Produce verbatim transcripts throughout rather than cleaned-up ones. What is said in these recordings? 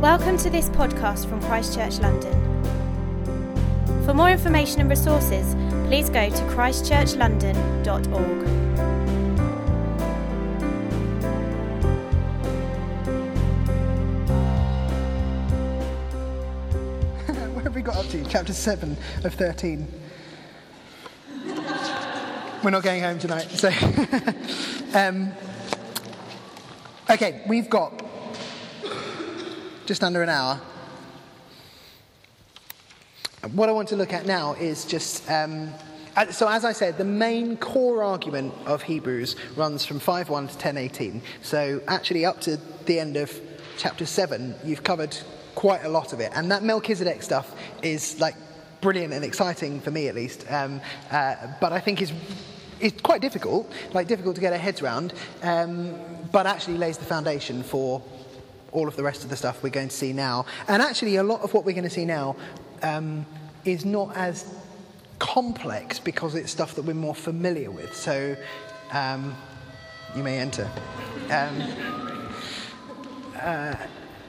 Welcome to this podcast from Christchurch London. For more information and resources, please go to christchurch london dot org. Where have we got up to? Chapter seven of thirteen. We're not going home tonight, so... um, okay, we've got... just under an hour. What I want to look at now is just, um, so as I said, the main core argument of Hebrews runs from five one to ten eighteen. So actually up to the end of chapter seven, you've covered quite a lot of it. And that Melchizedek stuff is like brilliant and exciting for me at least. Um, uh, but I think it's, it's quite difficult, like difficult to get our heads around, um, but actually lays the foundation for all of the rest of the stuff we're going to see now. And actually a lot of what we're going to see now um, is not as complex because it's stuff that we're more familiar with. So um, you may enter. Um, uh,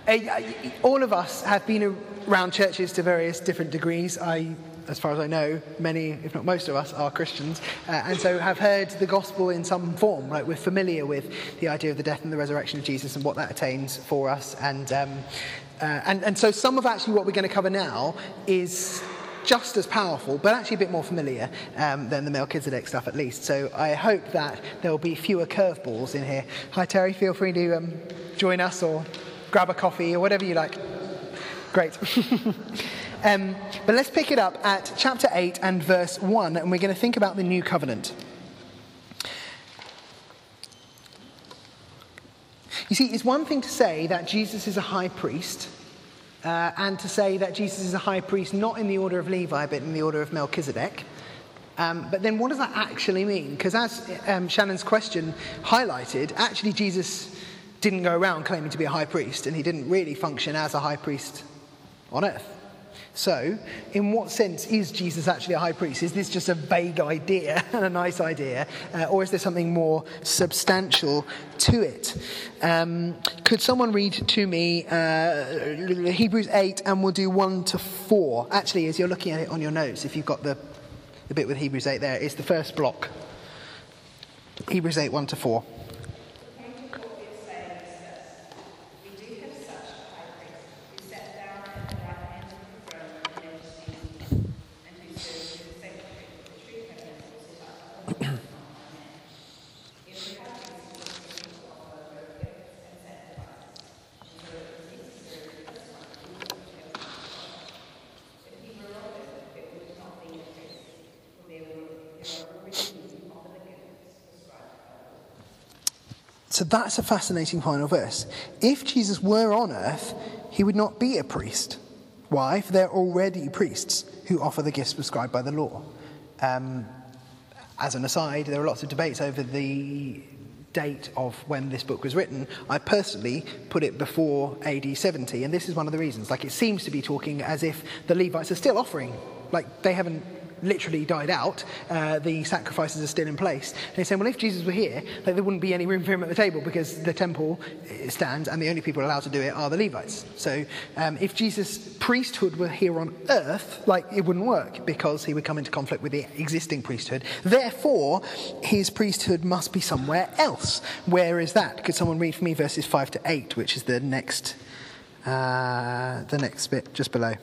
I, I, all of us have been around churches to various different degrees. I, as far as I know, many, if not most of us, are Christians, uh, and so have heard the gospel in some form. Like we're familiar with the idea of the death and the resurrection of Jesus and what that attains for us. And um, uh, and and so some of actually what we're going to cover now is just as powerful, but actually a bit more familiar um, than the Melchizedek stuff, at least. So I hope that there will be fewer curveballs in here. Hi Terry, feel free to um, join us or grab a coffee or whatever you like. Great. Um, but let's pick it up at chapter eight and verse one, and we're going to think about the new covenant. You see, it's one thing to say that Jesus is a high priest, uh, and to say that Jesus is a high priest not in the order of Levi, but in the order of Melchizedek. Um, but then what does that actually mean? Because as um, Shannon's question highlighted, actually Jesus didn't go around claiming to be a high priest, and he didn't really function as a high priest on earth. So, in what sense is Jesus actually a high priest? Is this just a vague idea and a nice idea? Uh, or is there something more substantial to it? Um, could someone read to me uh, Hebrews eight, and we'll do one to four? Actually, as you're looking at it on your notes, if you've got the, the bit with Hebrews eight there, it's the first block. Hebrews eight, one to four. So that's a fascinating final verse. If Jesus were on earth, he would not be a priest. Why? For there are already priests who offer the gifts prescribed by the law. Um, as an aside, there are lots of debates over the date of when this book was written. I personally put it before A D seventy, and this is one of the reasons. Like, it seems to be talking as if the Levites are still offering. Like, they haven't literally died out, uh, the sacrifices are still in place. And they say, well, if Jesus were here, like, there wouldn't be any room for him at the table because the temple stands and the only people allowed to do it are the Levites. So um, if Jesus' priesthood were here on earth, like, it wouldn't work because he would come into conflict with the existing priesthood. Therefore, his priesthood must be somewhere else. Where is that? Could someone read for me verses five to eight, which is the next, uh, the next bit just below?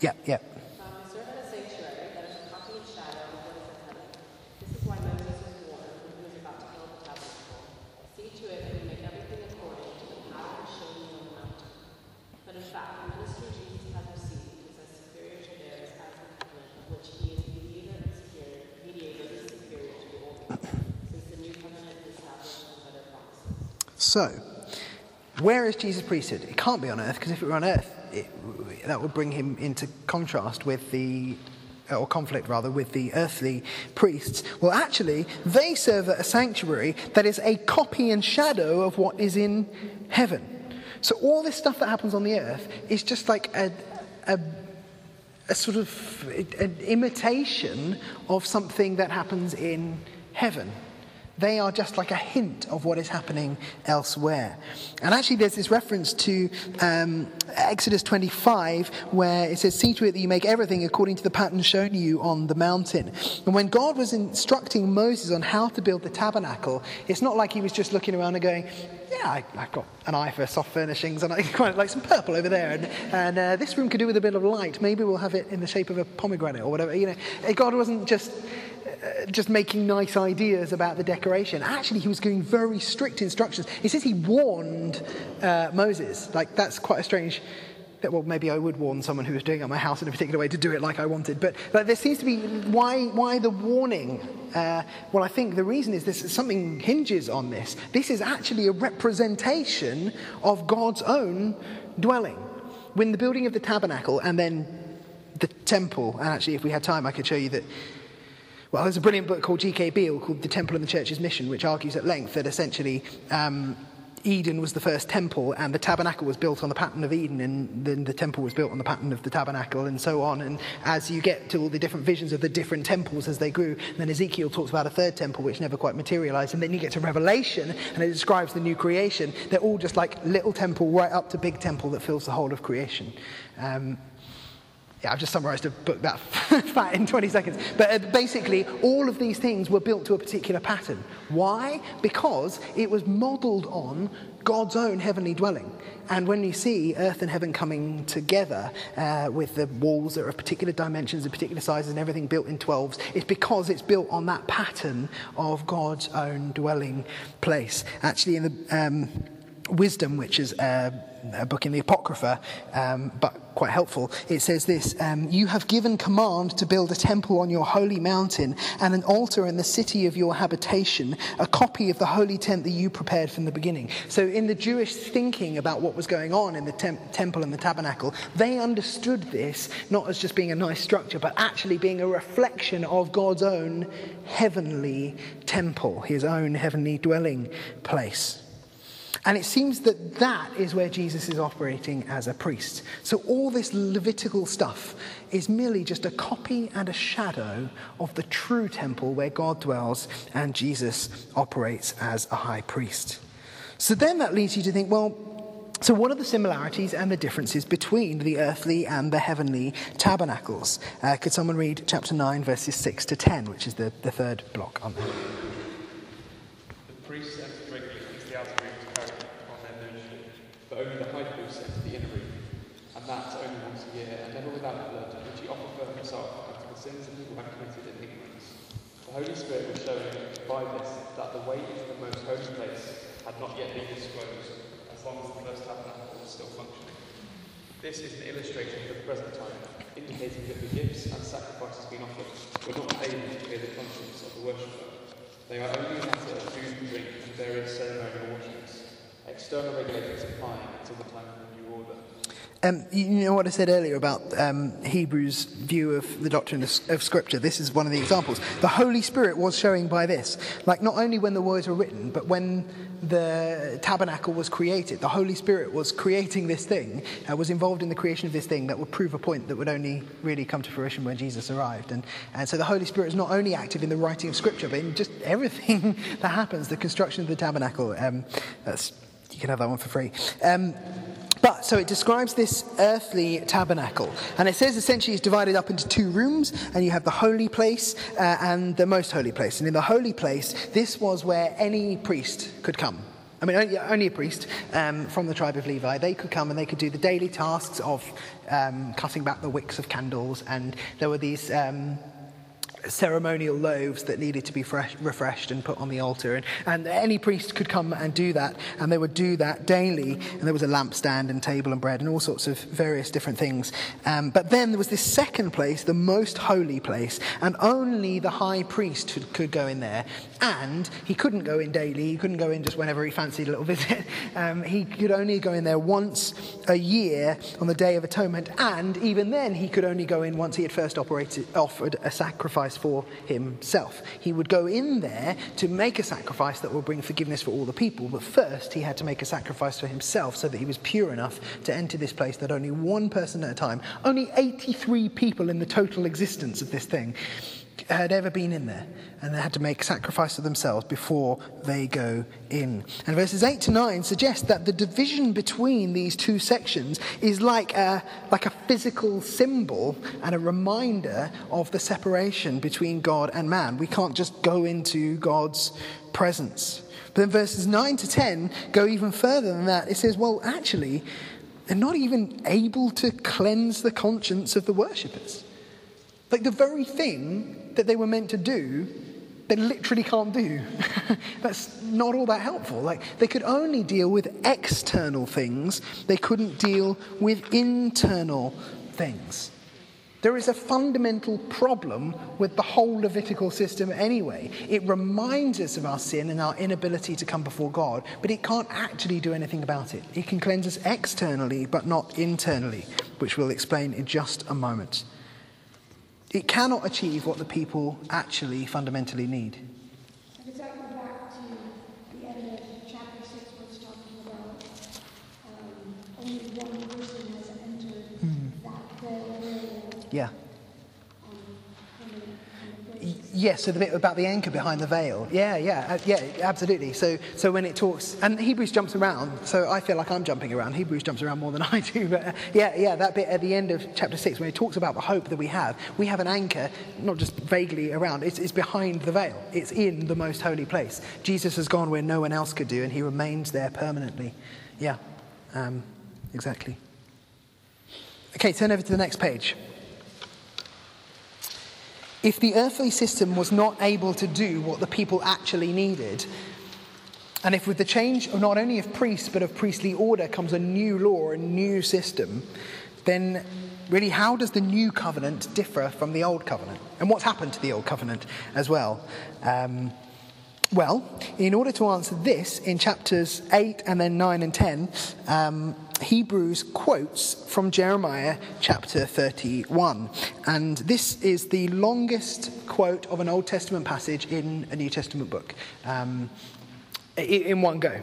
Yeah, yeah. Um, serve in a sanctuary that is a copy and shadow of what is in heaven. This is why Moses was warned when he was about to build the tabernacle. See to it that we make everything according to the pattern shown you on the mountain. But in fact, the ministry Jesus has received is as superior to theirs as the covenant, of which he is mediator and superior, mediator is superior to the old covenant, since the new covenant is established on better promises. So, where is Jesus' priesthood? It can't be on earth, because if it were on earth, It, that would bring him into contrast with the, or conflict rather, with the earthly priests. Well, actually, they serve at a sanctuary that is a copy and shadow of what is in heaven. So all this stuff that happens on the earth is just like a, a, a sort of an imitation of something that happens in heaven. they are just like a hint of what is happening elsewhere. And actually there's this reference to um, Exodus twenty-five where it says, "See to it that you make everything according to the pattern shown you on the mountain." And when God was instructing Moses on how to build the tabernacle, it's not like he was just looking around and going, yeah, I, I've got an eye for soft furnishings and I quite like some purple over there, and, and uh, this room could do with a bit of light. Maybe we'll have it in the shape of a pomegranate or whatever. You know, God wasn't just uh, just making nice ideas about the decoration. Actually, he was giving very strict instructions. He says he warned uh, Moses. Like, that's quite a strange... Well, maybe I would warn someone who was doing it at my house in a particular way to do it like I wanted. But, but there seems to be, why why the warning? Uh, well, I think the reason is this: something hinges on this. This is actually a representation of God's own dwelling. When the building of the tabernacle and then the temple, and actually if we had time I could show you that, well, there's a brilliant book called G K Beale called The Temple and the Church's Mission, which argues at length that essentially... Um, Eden was the first temple, and the tabernacle was built on the pattern of Eden, and then the temple was built on the pattern of the tabernacle, and so on. And as you get to all the different visions of the different temples as they grew, then Ezekiel talks about a third temple which never quite materialized, and then you get to Revelation and it describes the new creation. They're all just like little temple right up to big temple that fills the whole of creation. Um, Yeah, I've just summarised a book that fat in twenty seconds. But basically, all of these things were built to a particular pattern. Why? Because it was modelled on God's own heavenly dwelling. And when you see earth and heaven coming together uh, with the walls that are of particular dimensions and particular sizes and everything built in twelves, it's because it's built on that pattern of God's own dwelling place. Actually, in the um, Wisdom, which is... Uh, a book in the Apocrypha, um, but quite helpful. It says this, um, "You have given command to build a temple on your holy mountain and an altar in the city of your habitation, a copy of the holy tent that you prepared from the beginning." So in the Jewish thinking about what was going on in the temp- temple and the tabernacle, they understood this not as just being a nice structure, but actually being a reflection of God's own heavenly temple, his own heavenly dwelling place. And it seems that that is where Jesus is operating as a priest. So all this Levitical stuff is merely just a copy and a shadow of the true temple where God dwells and Jesus operates as a high priest. So then that leads you to think, well, so what are the similarities and the differences between the earthly and the heavenly tabernacles? Uh, could someone read chapter nine, verses six to ten, which is the, the third block on there? The priest entered regularly into the outer room to carry on their nurture, but only the high priest entered the inner room, and that only once a year, and never without blood, which he offered for himself after the sins of people had committed in ignorance. The Holy Spirit was showing by this that the way into the most holy place had not yet been disclosed, as long as the first tabernacle was still functioning. This is an illustration of the present time, indicating that the gifts and sacrifices being offered were not able to clear the conscience of the worshipper. They are only a matter of food and drink and various ceremonial washings. External regulations apply until the time of the new order. Um, you know what I said earlier about um, Hebrews' view of the doctrine of, of Scripture? This is one of the examples. The Holy Spirit was showing by this. Like, not only when the words were written, but when the tabernacle was created, the Holy Spirit was creating this thing, uh, was involved in the creation of this thing that would prove a point that would only really come to fruition when Jesus arrived. And, and so the Holy Spirit is not only active in the writing of Scripture, but in just everything that happens, the construction of the tabernacle. Um, that's, you can have that one for free. Um, But, so it describes this earthly tabernacle. And it says essentially it's divided up into two rooms, and you have the holy place uh, and the most holy place. And in the holy place, this was where any priest could come. I mean, only, only a priest um, from the tribe of Levi. They could come and they could do the daily tasks of um, cutting back the wicks of candles. And there were these... Um, ceremonial loaves that needed to be fresh, refreshed and put on the altar, and, and any priest could come and do that, and they would do that daily. And there was a lampstand and table and bread and all sorts of various different things, um, but then there was this second place, the most holy place, and only the high priest could, could go in there, and he couldn't go in daily, he couldn't go in just whenever he fancied a little visit. Um, he could only go in there once a year on the Day of Atonement, and even then he could only go in once he had first operated, offered a sacrifice for himself. He would go in there to make a sacrifice that will bring forgiveness for all the people, but first he had to make a sacrifice for himself so that he was pure enough to enter this place that only one person at a time, only eighty-three people in the total existence of this thing, had ever been in there, and they had to make sacrifice of themselves before they go in. And verses eight to nine suggest that the division between these two sections is like a like a physical symbol and a reminder of the separation between God and man. We can't just go into God's presence. But then verses nine to ten go even further than that. It says, well, actually, they're not even able to cleanse the conscience of the worshippers. Like the very thing that they were meant to do, they literally can't do. That's not all that helpful. Like they could only deal with external things. They couldn't deal with internal things. There is a fundamental problem with the whole Levitical system anyway. It reminds us of our sin and our inability to come before God, but it can't actually do anything about it. It can cleanse us externally, but not internally, which we'll explain in just a moment. It cannot achieve what the people actually fundamentally need. And does that go back to the end of chapter six, where it's talking about um, only one person has entered mm. that veil? Yeah. Yes, so the bit about the anchor behind the veil. Yeah, yeah, yeah, absolutely. So so when it talks, and Hebrews jumps around, so I feel like I'm jumping around. Hebrews jumps around more than I do, but yeah, yeah, that bit at the end of chapter six, when it talks about the hope that we have, we have an anchor, not just vaguely around, it's, it's behind the veil. It's in the most holy place. Jesus has gone where no one else could do, and he remains there permanently. Yeah, um, exactly. Okay, turn over to the next page. If the earthly system was not able to do what the people actually needed, and if with the change of not only of priests but of priestly order comes a new law, a new system, then really how does the new covenant differ from the old covenant? And what's happened to the old covenant as well? Um, well, in order to answer this, in chapters eight and then nine and ten, um, Hebrews quotes from Jeremiah chapter thirty-one, and this is the longest quote of an Old Testament passage in a New Testament book um, in one go.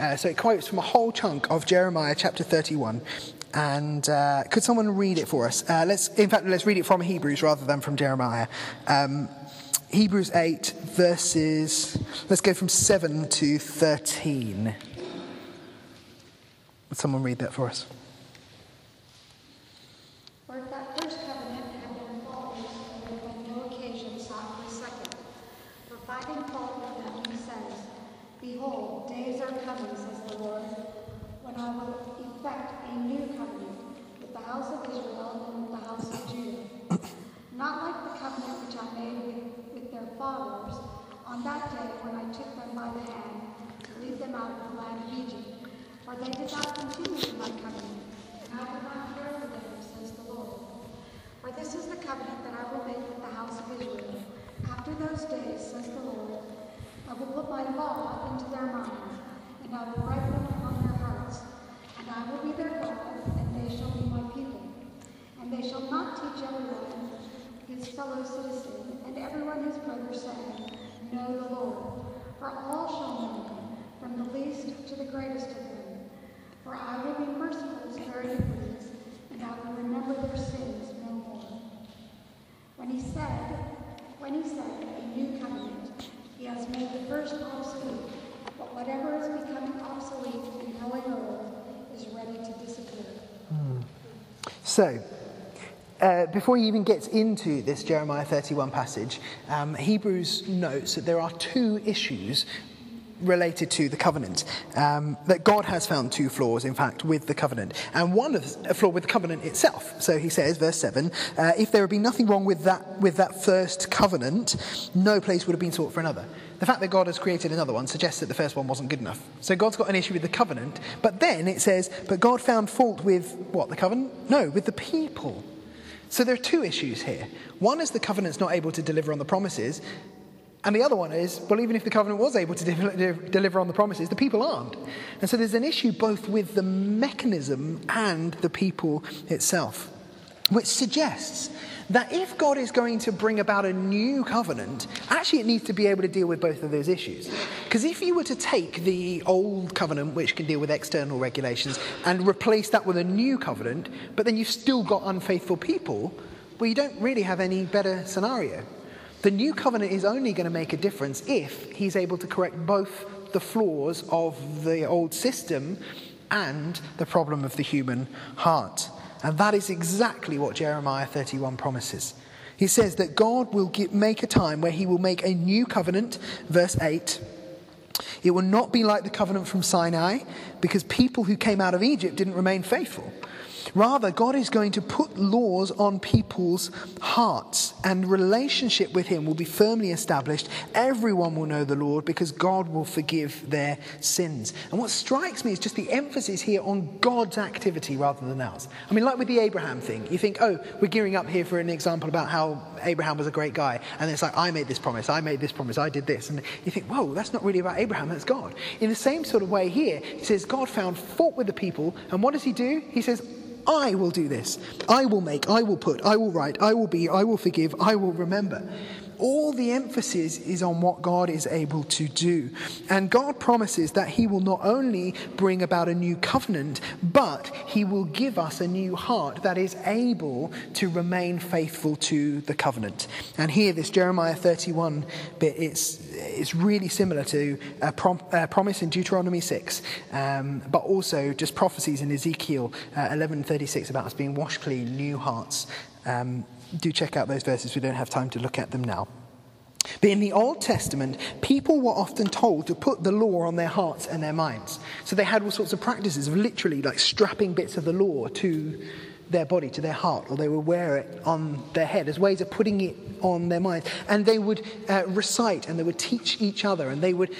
Uh, so it quotes from a whole chunk of Jeremiah chapter thirty-one, and uh, could someone read it for us? Uh, let's, in fact, let's read it from Hebrews rather than from Jeremiah. Um, Hebrews eight verses, let's go from seven to thirteen. Would someone read that for us? For if that first covenant had been faultless, there would have been no occasion sought for a second. For finding fault with them, he says, "Behold, days are coming, says the Lord, when I will effect a new covenant with the house of Israel and with the house of Judah. Not like the covenant which I made with, with their fathers on that day when I took them by the hand to lead them out of the land of Egypt. For they did not continue in my covenant, and I will not care for them, says the Lord. For this is the covenant that I will make with the house of Israel. After those days, says the Lord, I will put my law into their minds, and I will write them upon their hearts. And I will be their God, and they shall be my people. And they shall not teach everyone his fellow citizen, and everyone his brother, saying, Know the Lord. For all shall know him, from the least to the greatest of them. For I will be merciful to their iniquities, and I will remember their sins no more." When he said, when he said a new covenant, he has made the first obsolete, but whatever is becoming obsolete in knowing old is ready to disappear. Hmm. So, Uh, before he even gets into this Jeremiah thirty-one passage, um, Hebrews notes that there are two issues related to the covenant, um, that God has found two flaws, in fact, with the covenant, and one is a flaw with the covenant itself. So he says, verse seven, uh, if there had been nothing wrong with that with that first covenant, no place would have been sought for another. The fact that God has created another one suggests that the first one wasn't good enough. So God's got an issue with the covenant, but then it says, but God found fault with, what, the covenant? No, with the people. So there are two issues here. One is the covenant's not able to deliver on the promises, and the other one is, well, even if the covenant was able to de- de- deliver on the promises, the people aren't. And so there's an issue both with the mechanism and the people itself, which suggests that if God is going to bring about a new covenant, actually it needs to be able to deal with both of those issues. Because if you were to take the old covenant, which can deal with external regulations, and replace that with a new covenant, but then you've still got unfaithful people, well, you don't really have any better scenario. The new covenant is only going to make a difference if he's able to correct both the flaws of the old system and the problem of the human heart. And that is exactly what Jeremiah thirty-one promises. He says that God will make a time where he will make a new covenant, verse eight. It will not be like the covenant from Sinai, because people who came out of Egypt didn't remain faithful. Rather, God is going to put laws on people's hearts, and relationship with him will be firmly established. Everyone will know the Lord because God will forgive their sins. And what strikes me is just the emphasis here on God's activity rather than ours. I mean, like with the Abraham thing, you think, oh, we're gearing up here for an example about how Abraham was a great guy. And it's like, I made this promise, I made this promise, I did this. And you think, whoa, that's not really about Abraham, that's God. In the same sort of way here, it says God found fault with the people. And what does he do? He says, I will do this. I will make, I will put, I will write, I will be, I will forgive, I will remember. All the emphasis is on what God is able to do. And God promises that he will not only bring about a new covenant, but he will give us a new heart that is able to remain faithful to the covenant. And here, this Jeremiah thirty-one bit, it's, it's really similar to a, prom, a promise in Deuteronomy six, um, but also just prophecies in Ezekiel uh, eleven thirty-six about us being washed clean, new hearts. Um, Do check out those verses. We don't have time to look at them now. But in the Old Testament, people were often told to put the law on their hearts and their minds. So they had all sorts of practices of literally like strapping bits of the law to their body, to their heart, or they would wear it on their head as ways of putting it on their minds. And they would uh, recite, and they would teach each other, and they would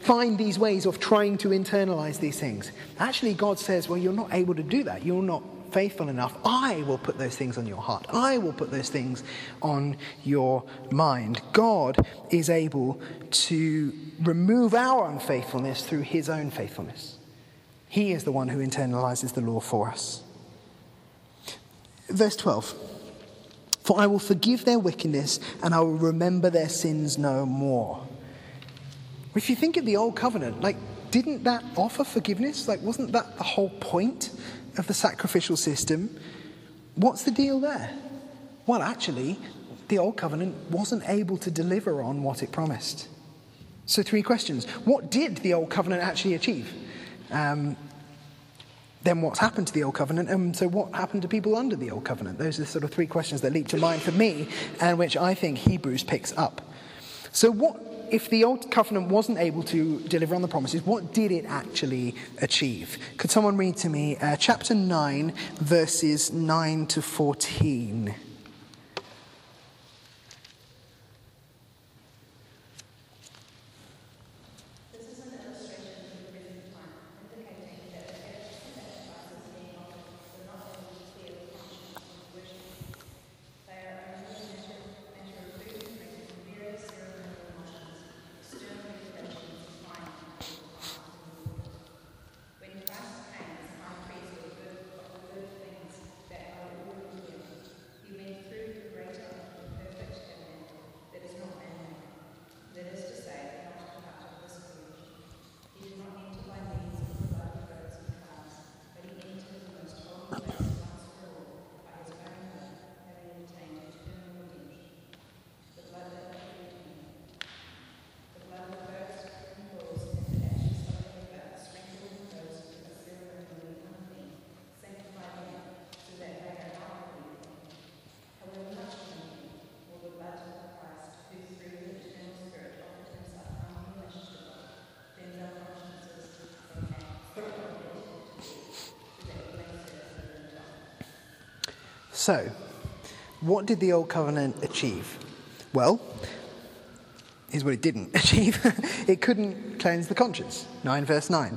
find these ways of trying to internalize these things. Actually, God says, well, you're not able to do that. You're not faithful enough. I will put those things on your heart. I will put those things on your mind. God is able to remove our unfaithfulness through his own faithfulness. He is the one who internalizes the law for us. Verse twelve. For I will forgive their wickedness, and I will remember their sins no more. If you think of the old covenant, like, didn't that offer forgiveness? Like, wasn't that the whole point of the sacrificial system? What's the deal there? Well, actually, the old covenant wasn't able to deliver on what it promised. So three questions. What did the old covenant actually achieve? Um, then what's happened to the old covenant? And so what happened to people under the old covenant? Those are the sort of three questions that leap to mind for me, and which I think Hebrews picks up. So what, if the old covenant wasn't able to deliver on the promises, what did it actually achieve? Could someone read to me uh, chapter nine, verses nine to fourteen? So, what did the old covenant achieve? Well, here's what it didn't achieve. It couldn't cleanse the conscience, nine verse nine.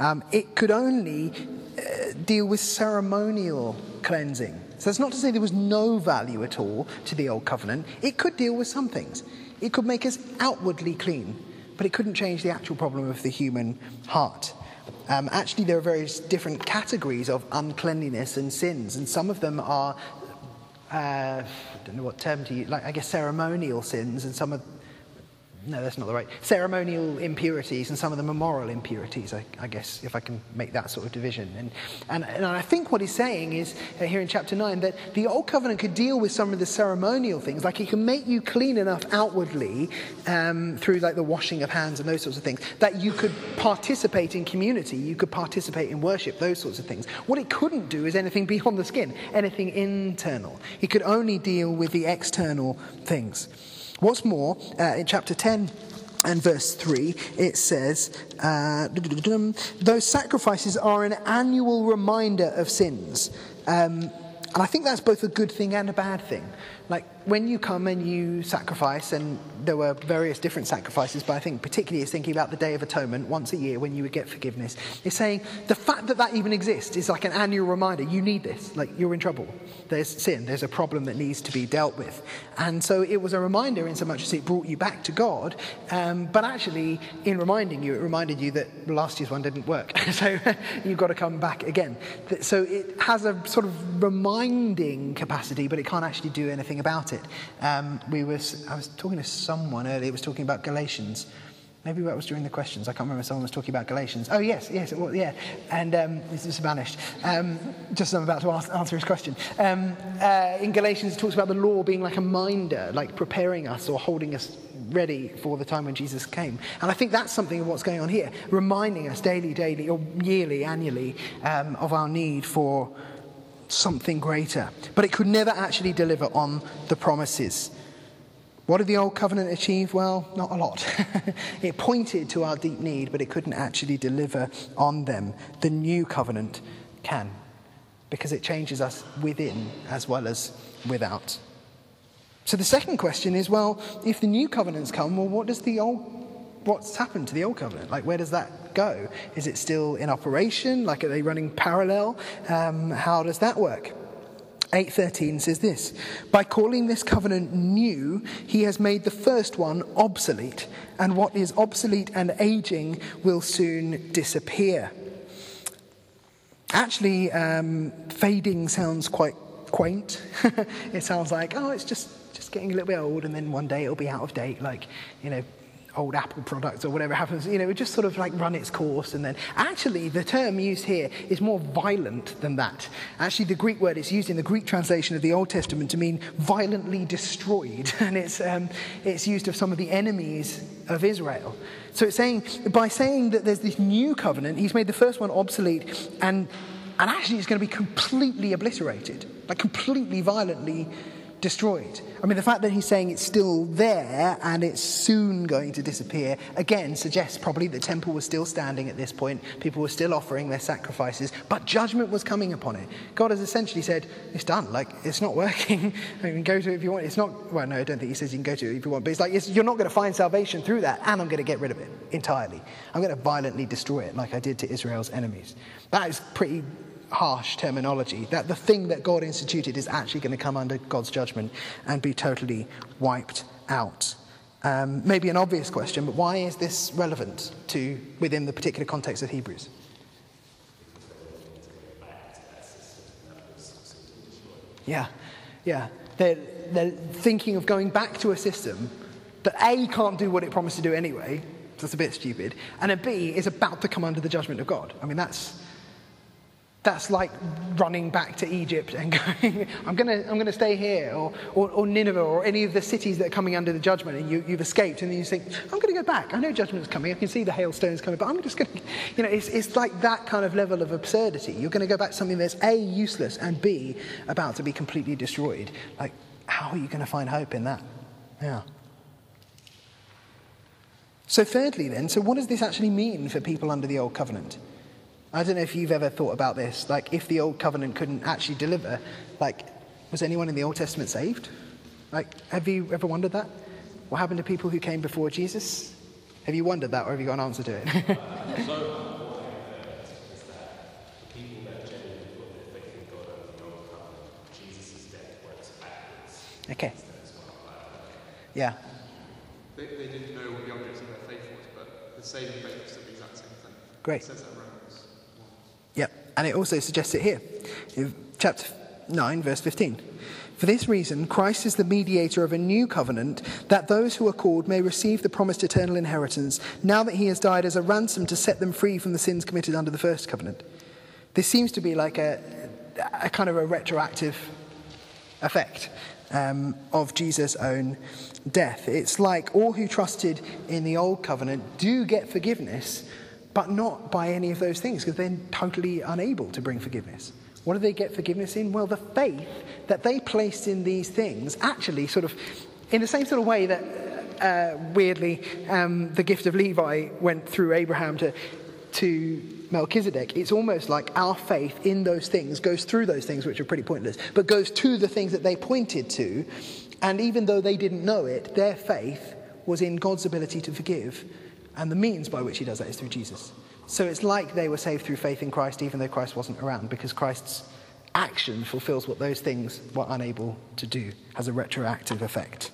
Um, it could only uh, deal with ceremonial cleansing. So that's not to say there was no value at all to the old covenant. It could deal with some things. It could make us outwardly clean, but it couldn't change the actual problem of the human heart. Um, actually, there are various different categories of uncleanliness and sins, and some of them are, uh, I don't know what term to use, like, I guess ceremonial sins, and some of no, that's not the right, ceremonial impurities and some of them are moral impurities, I, I guess, if I can make that sort of division. And, and, and I think what he's saying is, uh, here in chapter nine, that the Old Covenant could deal with some of the ceremonial things, like it can make you clean enough outwardly um, through like the washing of hands and those sorts of things, that you could participate in community, you could participate in worship, those sorts of things. What it couldn't do is anything beyond the skin, anything internal. It could only deal with the external things. What's more, uh, in chapter ten and verse three, it says, uh, those sacrifices are an annual reminder of sins. Um, and I think that's both a good thing and a bad thing. Like, when you come and you sacrifice, and there were various different sacrifices, but I think particularly it's thinking about the Day of Atonement once a year when you would get forgiveness. It's saying the fact that that even exists is like an annual reminder. You need this. Like, you're in trouble. There's sin. There's a problem that needs to be dealt with. And so it was a reminder in so much as it brought you back to God. Um, but actually, in reminding you, it reminded you that last year's one didn't work. So you've got to come back again. So it has a sort of reminding capacity, but it can't actually do anything about it. Um, we were, I was talking to someone earlier, it was talking about Galatians. Maybe that was during the questions. I can't remember if someone was talking about Galatians. Oh, yes, yes, it was, yeah. And um, it's just vanished. Um, just as I'm about to ask, answer his question. Um, uh, in Galatians, it talks about the law being like a minder, like preparing us or holding us ready for the time when Jesus came. And I think that's something of what's going on here, reminding us daily, daily, or yearly, annually, um, of our need for something greater. But it could never actually deliver on the promises. What did the Old Covenant achieve? Well, not a lot. It pointed to our deep need, but it couldn't actually deliver on them. The New Covenant can, because it changes us within as well as without. So the second question is, well, if the New Covenant's come, well, what does the Old what's happened to the Old Covenant? Like, where does that go? Is it still in operation? Like, are they running parallel? Um, how does that work? eight thirteen says this: by calling this covenant new, he has made the first one obsolete, and what is obsolete and aging will soon disappear. Actually, um, fading sounds quite quaint. It sounds like, oh, it's just, just getting a little bit old, and then one day it'll be out of date, like, you know, old Apple products or whatever happens, you know, it just sort of like run its course. And then actually the term used here is more violent than that. Actually, the Greek word is used in the Greek translation of the Old Testament to mean violently destroyed, and it's um, it's used of some of the enemies of Israel. So it's saying, by saying that there's this new covenant, he's made the first one obsolete, and and actually it's going to be completely obliterated, like completely violently destroyed. I mean, the fact that he's saying it's still there and it's soon going to disappear, again, suggests probably the temple was still standing at this point. People were still offering their sacrifices, but judgment was coming upon it. God has essentially said, it's done. Like, it's not working. I mean, go to it if you want. It's not, well, no, I don't think he says you can go to it if you want, but it's like, it's, you're not going to find salvation through that, and I'm going to get rid of it entirely. I'm going to violently destroy it like I did to Israel's enemies. That is pretty harsh terminology, that the thing that God instituted is actually going to come under God's judgment and be totally wiped out. Um, maybe an obvious question, but why is this relevant to within the particular context of Hebrews? Yeah, yeah. They're, they're thinking of going back to a system that A, can't do what it promised to do anyway, that's a bit stupid, and then B, is about to come under the judgment of God. I mean, that's That's like running back to Egypt and going, I'm going to I'm gonna stay here, or, or or Nineveh, or any of the cities that are coming under the judgment, and you, you've escaped, and then you think, I'm going to go back. I know judgment's coming. I can see the hailstones coming, but I'm just going to, you know, it's it's like that kind of level of absurdity. You're going to go back to something that's A, useless, and B, about to be completely destroyed. Like, how are you going to find hope in that? Yeah. So thirdly then, so what does this actually mean for people under the Old Covenant? I don't know if you've ever thought about this, like, if the Old Covenant couldn't actually deliver, like, was anyone in the Old Testament saved? Like, have you ever wondered that? What happened to people who came before Jesus? Have you wondered that, or have you got an answer to it? Okay. Yeah. They, they didn't know what the object of their faith was, but the saving faith was the exact same thing. Great. It says that right. Yeah, and it also suggests it here, in chapter nine, verse fifteen. For this reason, Christ is the mediator of a new covenant, that those who are called may receive the promised eternal inheritance, now that he has died as a ransom to set them free from the sins committed under the first covenant. This seems to be like a, a kind of a retroactive effect um, of Jesus' own death. It's like all who trusted in the old covenant do get forgiveness, but not by any of those things, because they're totally unable to bring forgiveness. What do they get forgiveness in? Well, the faith that they placed in these things, actually sort of in the same sort of way that, uh, weirdly, um, the gift of Levi went through Abraham to to Melchizedek, it's almost like our faith in those things goes through those things, which are pretty pointless, but goes to the things that they pointed to, and even though they didn't know it, their faith was in God's ability to forgive, and the means by which he does that is through Jesus. So it's like they were saved through faith in Christ, even though Christ wasn't around, because Christ's action fulfills what those things were unable to do, has a retroactive effect.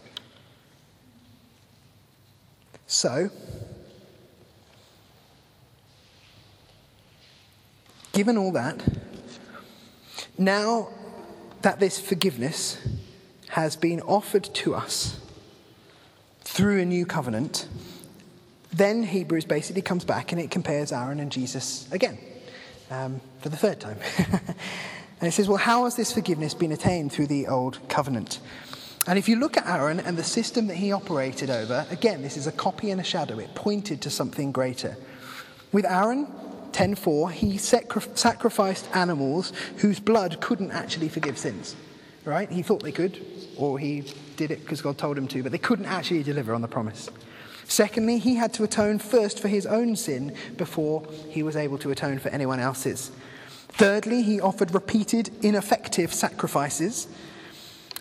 So, given all that, now that this forgiveness has been offered to us through a new covenant, then Hebrews basically comes back and it compares Aaron and Jesus again, um, for the third time. And it says, well, how has this forgiveness been attained through the old covenant? And if you look at Aaron and the system that he operated over, again, this is a copy and a shadow. It pointed to something greater. With Aaron, ten four, he sacri- sacrificed animals whose blood couldn't actually forgive sins, right? He thought they could, or he did it because God told him to, but they couldn't actually deliver on the promise. Secondly, he had to atone first for his own sin before he was able to atone for anyone else's. Thirdly, he offered repeated, ineffective sacrifices.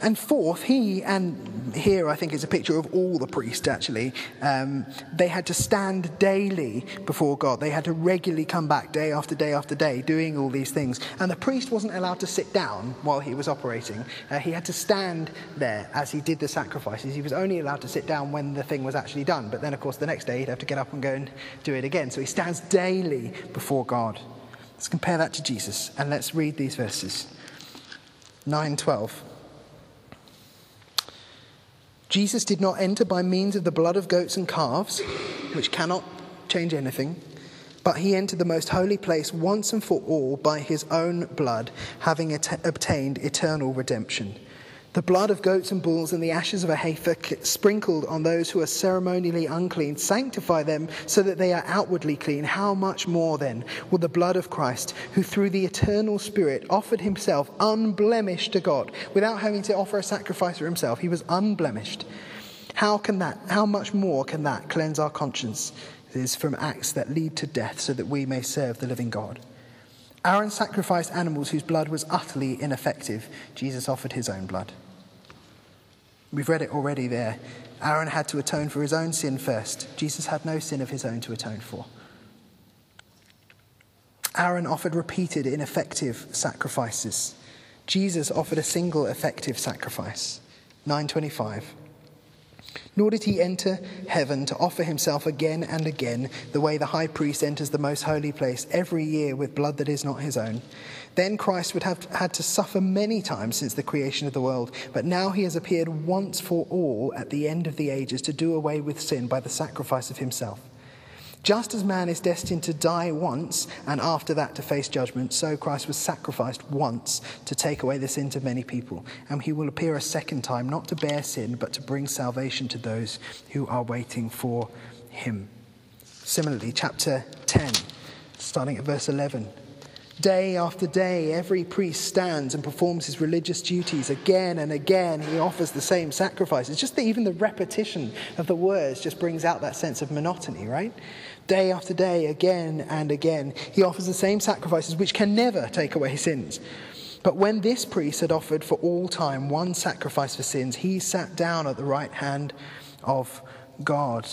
And fourth, he, and here I think is a picture of all the priests actually, um, they had to stand daily before God. They had to regularly come back day after day after day doing all these things. And the priest wasn't allowed to sit down while he was operating. Uh, he had to stand there as he did the sacrifices. He was only allowed to sit down when the thing was actually done. But then, of course, the next day he'd have to get up and go and do it again. So he stands daily before God. Let's compare that to Jesus, and let's read these verses. nine twelve. Jesus did not enter by means of the blood of goats and calves, which cannot change anything, but he entered the most holy place once and for all by his own blood, having at- obtained eternal redemption. The blood of goats and bulls and the ashes of a heifer sprinkled on those who are ceremonially unclean sanctify them so that they are outwardly clean. How much more then will the blood of Christ, who through the eternal Spirit offered himself unblemished to God, without having to offer a sacrifice for himself, he was unblemished. How can that, how much more can that cleanse our conscience from acts that lead to death so that we may serve the living God? Aaron sacrificed animals whose blood was utterly ineffective. Jesus offered his own blood. We've read it already there. Aaron had to atone for his own sin first. Jesus had no sin of his own to atone for. Aaron offered repeated ineffective sacrifices. Jesus offered a single effective sacrifice. nine twenty-five. Nor did he enter heaven to offer himself again and again, the way the high priest enters the most holy place every year with blood that is not his own. Then Christ would have had to suffer many times since the creation of the world, but now he has appeared once for all at the end of the ages to do away with sin by the sacrifice of himself. Just as man is destined to die once and after that to face judgment, so Christ was sacrificed once to take away the sins of many people. And he will appear a second time, not to bear sin, but to bring salvation to those who are waiting for him. Similarly, chapter ten, starting at verse eleven. Day after day, every priest stands and performs his religious duties. Again and again, he offers the same sacrifices. Just the, even the repetition of the words just brings out that sense of monotony, right? Day after day, again and again, he offers the same sacrifices which can never take away sins. But when this priest had offered for all time one sacrifice for sins, he sat down at the right hand of God.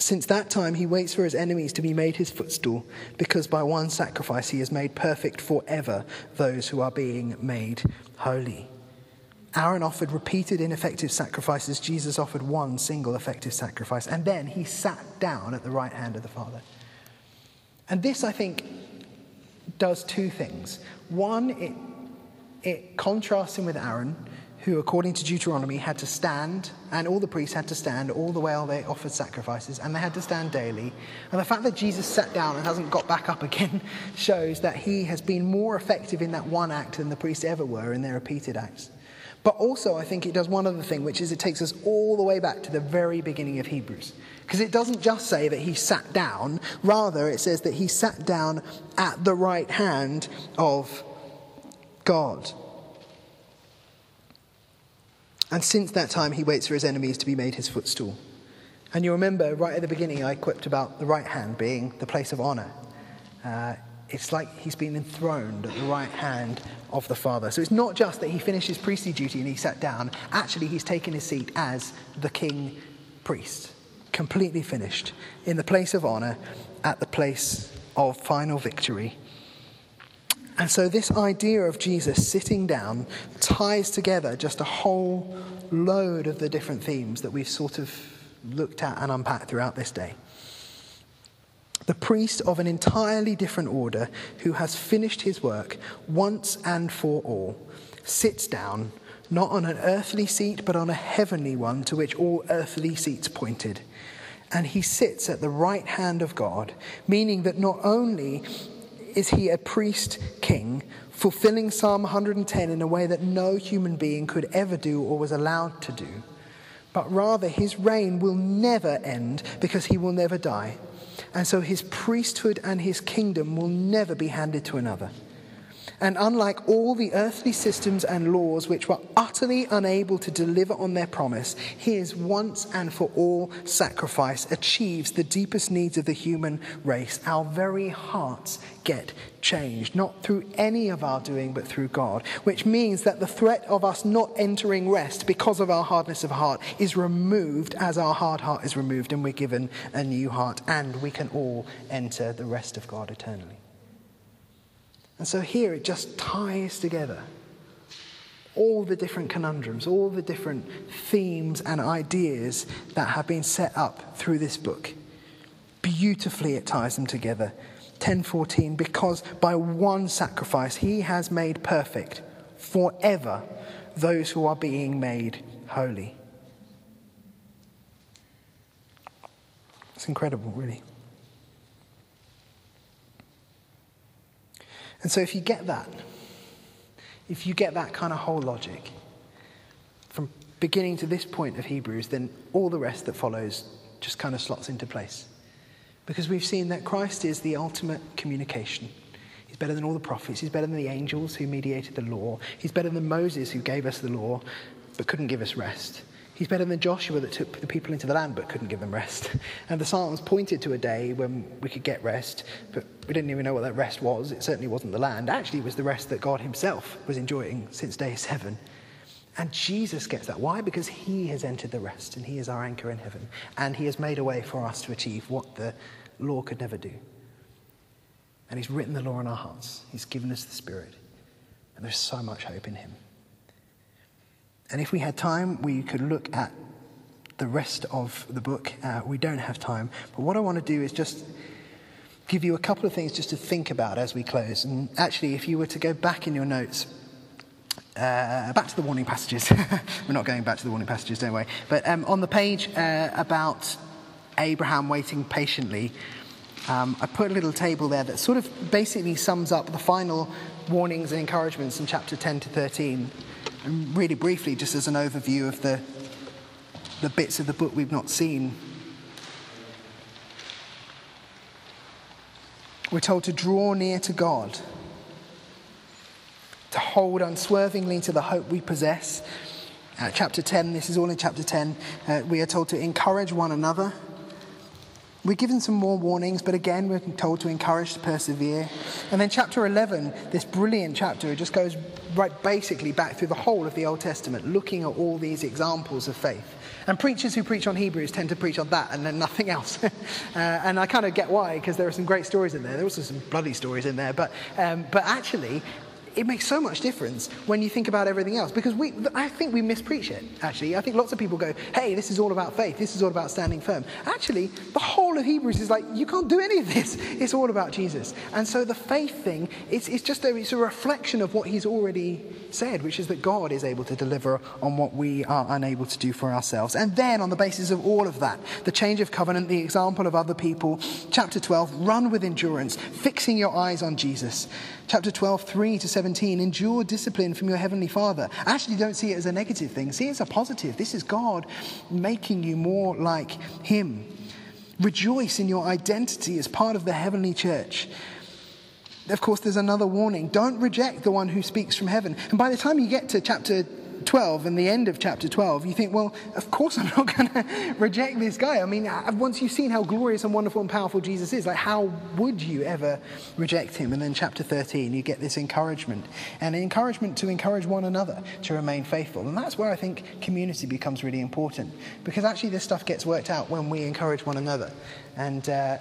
Since that time, he waits for his enemies to be made his footstool, because by one sacrifice he has made perfect forever those who are being made holy. Aaron offered repeated ineffective sacrifices. Jesus offered one single effective sacrifice. And then he sat down at the right hand of the Father. And this, I think, does two things. One, it it contrasts him with Aaron, who, according to Deuteronomy, had to stand, and all the priests had to stand all the while they offered sacrifices, and they had to stand daily. And the fact that Jesus sat down and hasn't got back up again shows that he has been more effective in that one act than the priests ever were in their repeated acts. But also, I think it does one other thing, which is it takes us all the way back to the very beginning of Hebrews. Because it doesn't just say that he sat down, rather it says that he sat down at the right hand of God. And since that time, he waits for his enemies to be made his footstool. And you remember, right at the beginning, I quipped about the right hand being the place of honor. Uh, it's like he's been enthroned at the right hand of the Father. So it's not just that he finished his priestly duty and he sat down. Actually, he's taken his seat as the king priest, completely finished, in the place of honor, at the place of final victory. And so this idea of Jesus sitting down ties together just a whole load of the different themes that we've sort of looked at and unpacked throughout this day. The priest of an entirely different order, who has finished his work once and for all, sits down, not on an earthly seat, but on a heavenly one to which all earthly seats pointed. And he sits at the right hand of God, meaning that not only is he a priest king, fulfilling Psalm one hundred ten in a way that no human being could ever do or was allowed to do, but rather his reign will never end because he will never die. And so his priesthood and his kingdom will never be handed to another. And unlike all the earthly systems and laws which were utterly unable to deliver on their promise, his once and for all sacrifice achieves the deepest needs of the human race. Our very hearts get changed, not through any of our doing, but through God, which means that the threat of us not entering rest because of our hardness of heart is removed as our hard heart is removed, and we're given a new heart, and we can all enter the rest of God eternally. And so here it just ties together all the different conundrums, all the different themes and ideas that have been set up through this book. Beautifully it ties them together. ten fourteen, because by one sacrifice he has made perfect forever those who are being made holy. It's incredible, really. And so if you get that, if you get that kind of whole logic from beginning to this point of Hebrews, then all the rest that follows just kind of slots into place. Because we've seen that Christ is the ultimate communication. He's better than all the prophets. He's better than the angels who mediated the law. He's better than Moses, who gave us the law but couldn't give us rest. He's better than Joshua, that took the people into the land but couldn't give them rest. And the Psalms pointed to a day when we could get rest, but we didn't even know what that rest was. It certainly wasn't the land. Actually, it was the rest that God himself was enjoying since day seven. And Jesus gets that. Why? Because he has entered the rest, and he is our anchor in heaven. And he has made a way for us to achieve what the law could never do. And he's written the law in our hearts. He's given us the Spirit. And there's so much hope in him. And if we had time, we could look at the rest of the book. Uh, we don't have time. But what I want to do is just give you a couple of things just to think about as we close. And actually, if you were to go back in your notes, uh, back to the warning passages. We're not going back to the warning passages, don't worry. But um, on the page uh, about Abraham waiting patiently, um, I put a little table there that sort of basically sums up the final warnings and encouragements in chapter ten to thirteen. And really briefly, just as an overview of the the bits of the book we've not seen. We're told to draw near to God, to hold unswervingly to the hope we possess. Uh, chapter ten, this is all in chapter ten, uh, we are told to encourage one another. We're given some more warnings, but again, we're told to encourage, to persevere. And then chapter eleven, this brilliant chapter, it just goes right basically back through the whole of the Old Testament, looking at all these examples of faith. And preachers who preach on Hebrews tend to preach on that and then nothing else. uh, and I kind of get why, because there are some great stories in there. There are also some bloody stories in there. But, um, but actually, it makes so much difference when you think about everything else, because we, I think we mispreach it, actually. I think lots of people go, hey, this is all about faith. This is all about standing firm. Actually, the whole of Hebrews is like, you can't do any of this. It's all about Jesus. And so the faith thing, it's, it's just a, it's a reflection of what he's already said, which is that God is able to deliver on what we are unable to do for ourselves. And then on the basis of all of that, the change of covenant, the example of other people, chapter twelve, run with endurance, fixing your eyes on Jesus. Chapter twelve, three to seventeen, endure discipline from your heavenly Father. Actually, don't see it as a negative thing. See it as a positive. This is God making you more like him. Rejoice in your identity as part of the heavenly church. Of course, there's another warning. Don't reject the one who speaks from heaven. And by the time you get to chapter twelve and the end of chapter twelve, you think, well, of course I'm not going to reject this guy. I mean, once you've seen how glorious and wonderful and powerful Jesus is, like, how would you ever reject him? And then chapter thirteen, you get this encouragement, and an encouragement to encourage one another to remain faithful. And that's where I think community becomes really important, because actually this stuff gets worked out when we encourage one another. And uh,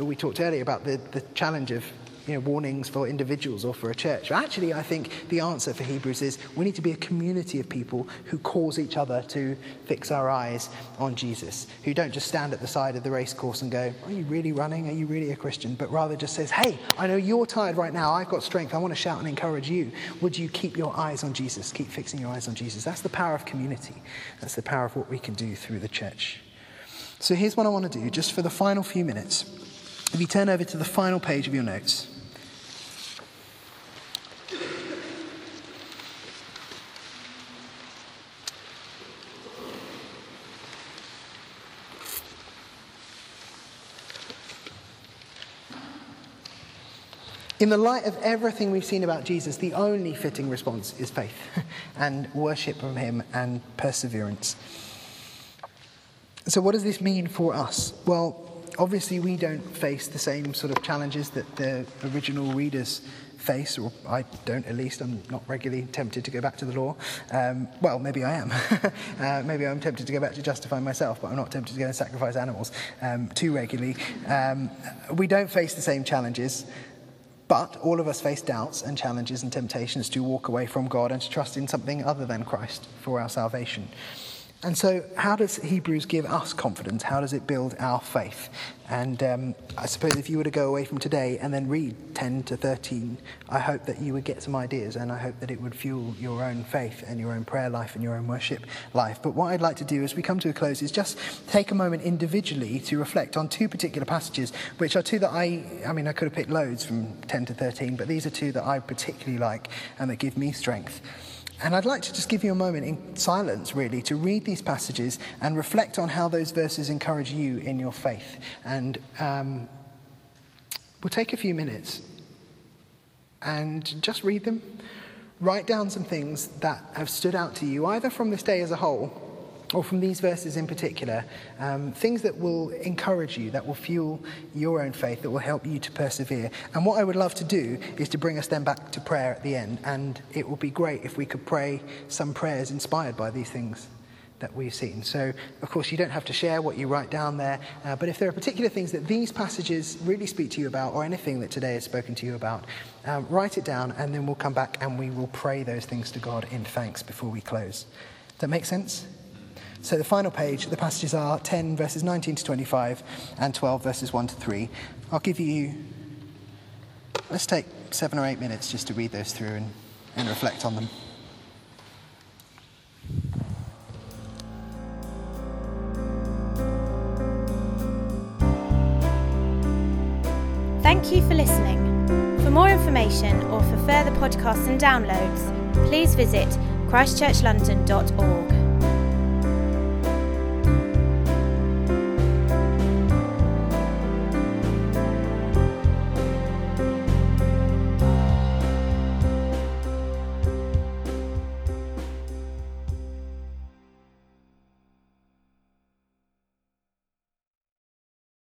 we talked earlier about the, the challenge of, you know, warnings for individuals or for a church. Actually, I think the answer for Hebrews is we need to be a community of people who cause each other to fix our eyes on Jesus, who don't just stand at the side of the race course and go, are you really running? Are you really a Christian? But rather just says, hey, I know you're tired right now. I've got strength. I want to shout and encourage you. Would you keep your eyes on Jesus? Keep fixing your eyes on Jesus. That's the power of community. That's the power of what we can do through the church. So here's what I want to do just for the final few minutes. If you turn over to the final page of your notes. In the light of everything we've seen about Jesus, the only fitting response is faith and worship from him and perseverance. So what does this mean for us? Well, obviously we don't face the same sort of challenges that the original readers face, or I don't at least. I'm not regularly tempted to go back to the law. Um, well, maybe I am. uh, maybe I'm tempted to go back to justify myself, but I'm not tempted to go and sacrifice animals um, too regularly. Um, we don't face the same challenges. But all of us face doubts and challenges and temptations to walk away from God and to trust in something other than Christ for our salvation. And so how does Hebrews give us confidence? How does it build our faith? And um, I suppose if you were to go away from today and then read ten to thirteen, I hope that you would get some ideas, and I hope that it would fuel your own faith and your own prayer life and your own worship life. But what I'd like to do as we come to a close is just take a moment individually to reflect on two particular passages, which are two that I, I mean, I could have picked loads from ten to thirteen, but these are two that I particularly like and that give me strength. And I'd like to just give you a moment in silence, really, to read these passages and reflect on how those verses encourage you in your faith. And um, we'll take a few minutes and just read them. Write down some things that have stood out to you, either from this day as a whole or from these verses in particular, um, things that will encourage you, that will fuel your own faith, that will help you to persevere. And what I would love to do is to bring us then back to prayer at the end, and it would be great if we could pray some prayers inspired by these things that we've seen. So, of course, you don't have to share what you write down there, uh, but if there are particular things that these passages really speak to you about, or anything that today has spoken to you about, um, write it down, and then we'll come back and we will pray those things to God in thanks before we close. Does that make sense? So the final page, the passages are ten verses nineteen to twenty-five and twelve verses one to three. I'll give you, let's take seven or eight minutes just to read those through and, and reflect on them. Thank you for listening. For more information or for further podcasts and downloads, please visit christchurch london dot org.